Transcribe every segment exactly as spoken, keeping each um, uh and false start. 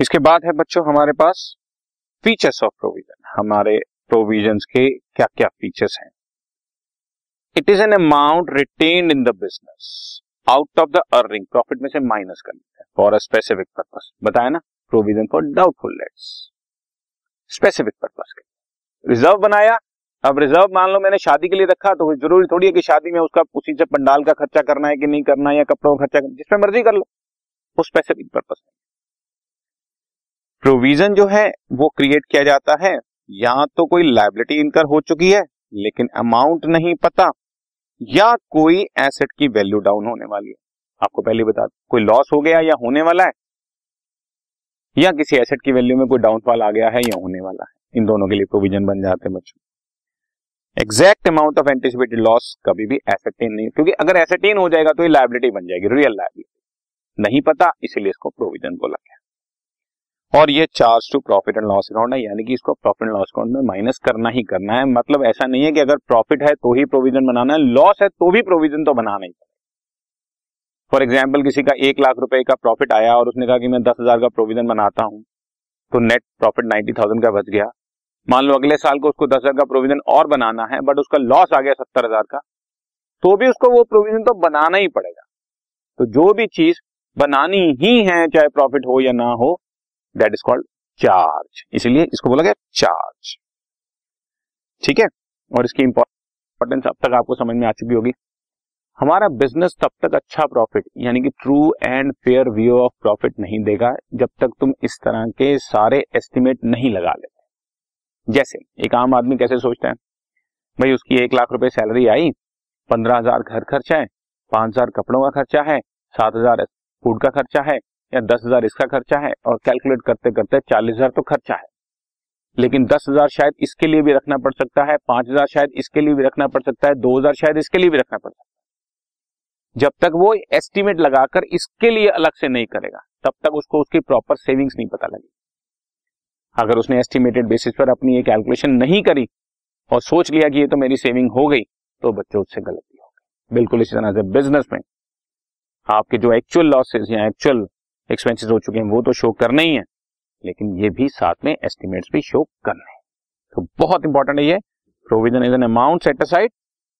इसके बाद है बच्चों हमारे पास फीचर्स ऑफ प्रोविजन। हमारे प्रोविजंस के क्या क्या फीचर्स हैं। It is an amount retained in the business out of the earning, profit में से माइनस करना है फॉर अ स्पेसिफिक पर्पस। बताया ना provision for doubtful debts, specific purpose के। रिजर्व बनाया, अब रिजर्व मान लो मैंने शादी के लिए रखा, तो जरूरी थोड़ी है कि शादी में उसका उसी से पंडाल का खर्चा करना है कि नहीं करना है या कपड़ों का खर्चा करना, जिसमें मर्जी कर लो, वो स्पेसिफिक पर्पस है। प्रोविजन जो है वो क्रिएट किया जाता है या तो कोई लायबिलिटी इनकर हो चुकी है लेकिन अमाउंट नहीं पता, या कोई एसेट की वैल्यू डाउन होने वाली है। आपको पहले बता दूं, कोई लॉस हो गया या होने वाला है, या किसी एसेट की वैल्यू में कोई डाउनफॉल आ गया है या होने वाला है, इन दोनों के लिए प्रोविजन बन जाते हैं बच्चों। Exact amount of anticipated loss कभी भी एसेटेन नहीं, क्योंकि अगर एसेटेन हो जाएगा तो ये लायबिलिटी बन जाएगी, रियल लायबिलिटी। नहीं पता, इसलिए इसको प्रोविजन बोला गया। और ये charge to profit and loss account है, यानी कि इसको प्रॉफिट एंड लॉस अकाउंट में माइनस करना ही करना है। मतलब ऐसा नहीं है कि अगर प्रॉफिट है तो ही प्रोविजन बनाना है, लॉस है तो भी प्रोविजन तो बनाना ही पड़ेगा। फॉर एग्जाम्पल, किसी का एक लाख रुपए का प्रॉफिट आया और उसने कहा कि मैं दस हजार का प्रोविजन बनाता हूं, तो नेट प्रॉफिट नाइन्टी थाउजेंड का बच गया। मान लो अगले साल को उसको दस हजार का प्रोविजन और बनाना है, बट उसका लॉस आ गया सत्तर हजार का, तो भी उसको वो प्रोविजन तो बनाना ही पड़ेगा। तो जो भी चीज बनानी ही है, चाहे प्रॉफिट हो या ना हो, दैट इज कॉल्ड चार्ज, इसलिए इसको बोला गया चार्ज। ठीक है, और इसकी इंपॉर्टेंस अब तक आपको समझ में आ चुकी होगी। हमारा बिजनेस तब तक अच्छा प्रॉफिट, यानी कि true and fair view of profit नहीं देगा जब तक तुम इस तरह के सारे एस्टिमेट नहीं लगा लेते। जैसे एक आम आदमी कैसे सोचता है, भाई उसकी एक लाख रुपए सैलरी आई, पंद्रह हजार घर खर्चा है, पांच हजार कपड़ों का खर्चा है, सात हजार फूड का खर्चा है, या दस हजार इसका खर्चा है, और कैलकुलेट करते करते चालीस हजार तो खर्चा है। लेकिन दस हजार शायद इसके लिए भी रखना पड़ सकता है, पांच हजार शायद इसके लिए भी रखना पड़ सकता है, दो हजार शायद इसके लिए भी रखना पड़ सकता है। जब तक वो एस्टिमेट लगाकर इसके लिए अलग से नहीं करेगा, तब तक उसको उसकी प्रॉपर सेविंग्स नहीं पता लगेगी। अगर उसने एस्टिमेटेड बेसिस पर अपनी ये कैलकुलेशन नहीं करी और सोच लिया कि ये तो मेरी सेविंग हो गई, तो बच्चों उससे गलती हो गई। बिल्कुल इसी तरह से बिजनेस में आपके जो एक्चुअल लॉसेस या एक्चुअल एक्सपेंसेस हो चुके हैं वो तो शो करने ही है, लेकिन ये भी साथ में एस्टिमेट्स भी शो करने हैं। तो बहुत इंपॉर्टेंट है ये, provision is an amount set aside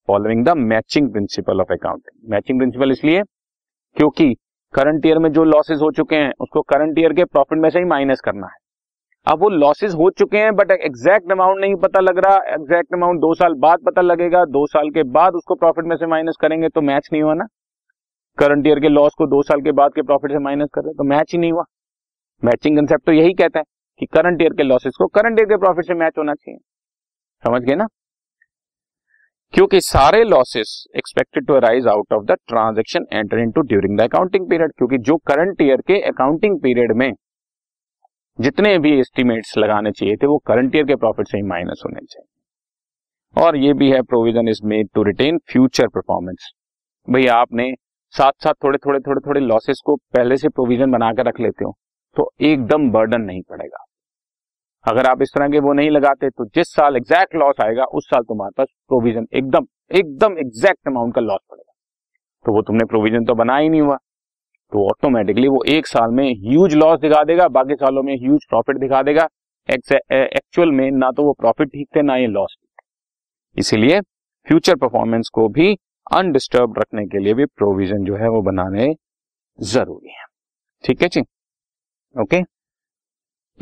following the matching principle of accounting. Matching principle इसलिए क्योंकि करंट ईयर में जो लॉसेज हो चुके हैं उसको करंट ईयर के प्रॉफिट में से ही माइनस करना है। अब वो लॉसेस हो चुके हैं बट एग्जैक्ट अमाउंट नहीं पता लग रहा, एग्जैक्ट अमाउंट दो साल बाद पता लगेगा, दो साल के बाद उसको प्रॉफिट में से माइनस करेंगे, तो मैच नहीं हुआ ना। करंट ईयर के लॉस को दो साल के बाद के प्रॉफिट से माइनस कर रहे हैं, तो मैच ही नहीं हुआ। मैचिंग कंसेप्ट तो यही कहता है कि करंट ईयर के लॉसेस को करंट ईयर के प्रॉफिट से मैच होना चाहिए। समझ गए ना, क्योंकि सारे losses expected to arise out of the transaction enter into during the accounting period, क्योंकि जो करंट ईयर के अकाउंटिंग पीरियड में जितने भी एस्टिमेट्स लगाने चाहिए थे वो करंट ईयर के प्रॉफिट से ही माइनस होने चाहिए। और ये भी है, provision is made to retain future performance. भाई आपने साथ साथ थोड़े थोड़े थोड़े थोड़े लॉसेस को पहले से प्रोविजन बना कर रख लेते हो तो एकदम बर्डन नहीं पड़ेगा। अगर आप इस तरह के वो नहीं लगाते तो जिस साल एग्जैक्ट लॉस आएगा उस साल तुम्हारे पास प्रोविजन एकदम एकदम एग्जैक्ट अमाउंट का लॉस पड़ेगा, तो वो तुमने प्रोविजन तो बना ही नहीं हुआ, तो ऑटोमेटिकली वो एक साल में ह्यूज लॉस दिखा देगा, बाकी सालों में ह्यूज प्रॉफिट दिखा देगा। एक्चुअल में ना तो वो प्रॉफिट ठीक थे ना ये लॉस ठीक थे। इसीलिए फ्यूचर परफॉर्मेंस को भी अनडिस्टर्ब रखने के लिए भी प्रोविजन जो है वो बनाने जरूरी है। ठीक है जी, ओके।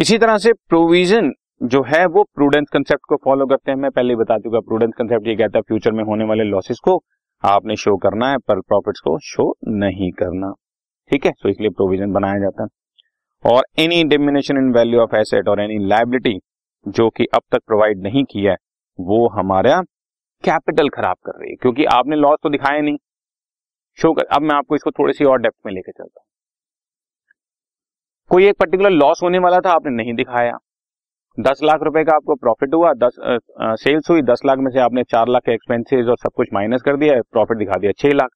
इसी तरह से प्रोविजन जो है वो प्रूडेंस कंसेप्ट को फॉलो करते हैं। मैं पहले बता चुका, प्रूडेंस कंसेप्ट ये कहता है फ्यूचर में होने वाले लॉसेस को आपने शो करना है पर प्रॉफिट्स को शो नहीं करना। ठीक है, तो इसलिए प्रोविजन बनाया जाता है। और any diminution in value of asset और एनी लायबिलिटी जो कि अब तक प्रोवाइड नहीं किया है वो हमारा कैपिटल खराब कर रही है, क्योंकि आपने लॉस तो दिखाया नहीं शो कर। अब मैं आपको इसको थोड़ी सी और डेप्थ में लेकर चलता हूं। कोई एक पर्टिकुलर लॉस होने वाला था, आपने नहीं दिखाया, दस लाख रुपए का आपको प्रॉफिट हुआ, दस आ, सेल्स हुई, दस लाख में से आपने चार लाख के एक्सपेंसेस और सब कुछ माइनस कर दिया, प्रॉफिट दिखा दिया छह लाख,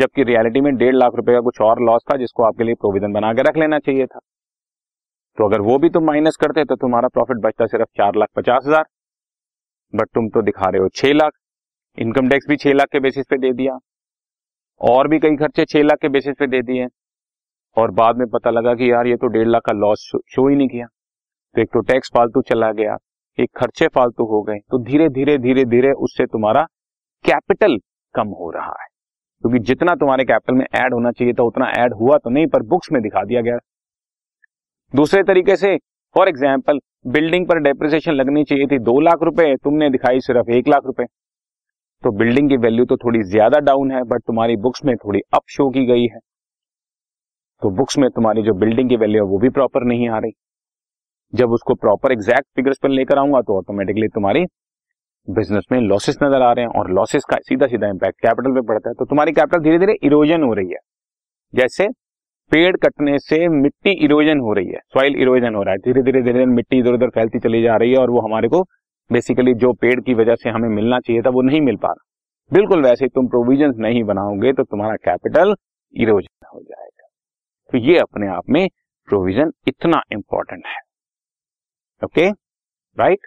जबकि रियलिटी में डेढ़ लाख रुपए का कुछ और लॉस था जिसको आपके लिए प्रोविजन बना के रख लेना चाहिए था। तो अगर वो भी तुम माइनस करते तो तुम्हारा प्रॉफिट बचता सिर्फ चार लाख पचास हजार, बट तुम तो दिखा रहे हो छह लाख। इनकम टैक्स भी छह लाख के बेसिस पे दे दिया, और भी कई खर्चे छह लाख के बेसिस पे दे दिए, और बाद में पता लगा कि यार ये तो डेढ़ लाख का लॉस शो ही नहीं किया, तो एक तो टैक्स फालतू चला गया, एक खर्चे फालतू हो गए, तो धीरे धीरे धीरे धीरे उससे तुम्हारा कैपिटल कम हो रहा है, क्योंकि जितना तुम्हारे कैपिटल में ऐड होना चाहिए था उतना ऐड हुआ तो नहीं, पर बुक्स में दिखा दिया गया। दूसरे तरीके से फॉर एग्जाम्पल बिल्डिंग पर डेप्रिसिएशन लगनी चाहिए थी दो लाख रुपए, तुमने दिखाई सिर्फ एक लाख रुपए, तो बिल्डिंग की वैल्यू तो थोड़ी ज्यादा डाउन है बट तुम्हारी बुक्स में थोड़ी अप शो की गई है, तो बुक्स में तुम्हारी जो बिल्डिंग की वैल्यू है वो भी प्रॉपर नहीं आ रही। जब उसको प्रॉपर एग्जैक्ट फिगर्स पर लेकर आऊंगा तो ऑटोमेटिकली तुम्हारी बिजनेस में लॉसेस नजर आ रहे हैं, और लॉसेस का सीधा सीधा इंपैक्ट कैपिटल पे पड़ता है, तो तुम्हारी कैपिटल धीरे धीरे इरोजन हो रही है। जैसे पेड़ कटने से मिट्टी इरोजन हो रही है, सॉइल इरोजन हो रहा है, धीरे धीरे धीरे मिट्टी इधर उधर फैलती चली जा रही है, और वो हमारे को बेसिकली जो पेड़ की वजह से हमें मिलना चाहिए था वो नहीं मिल पा रहा। बिल्कुल वैसे तुम प्रोविजन नहीं बनाओगे तो तुम्हारा कैपिटल इरोजन हो जाएगा। तो ये अपने आप में प्रोविजन इतना इंपॉर्टेंट है। Okay right.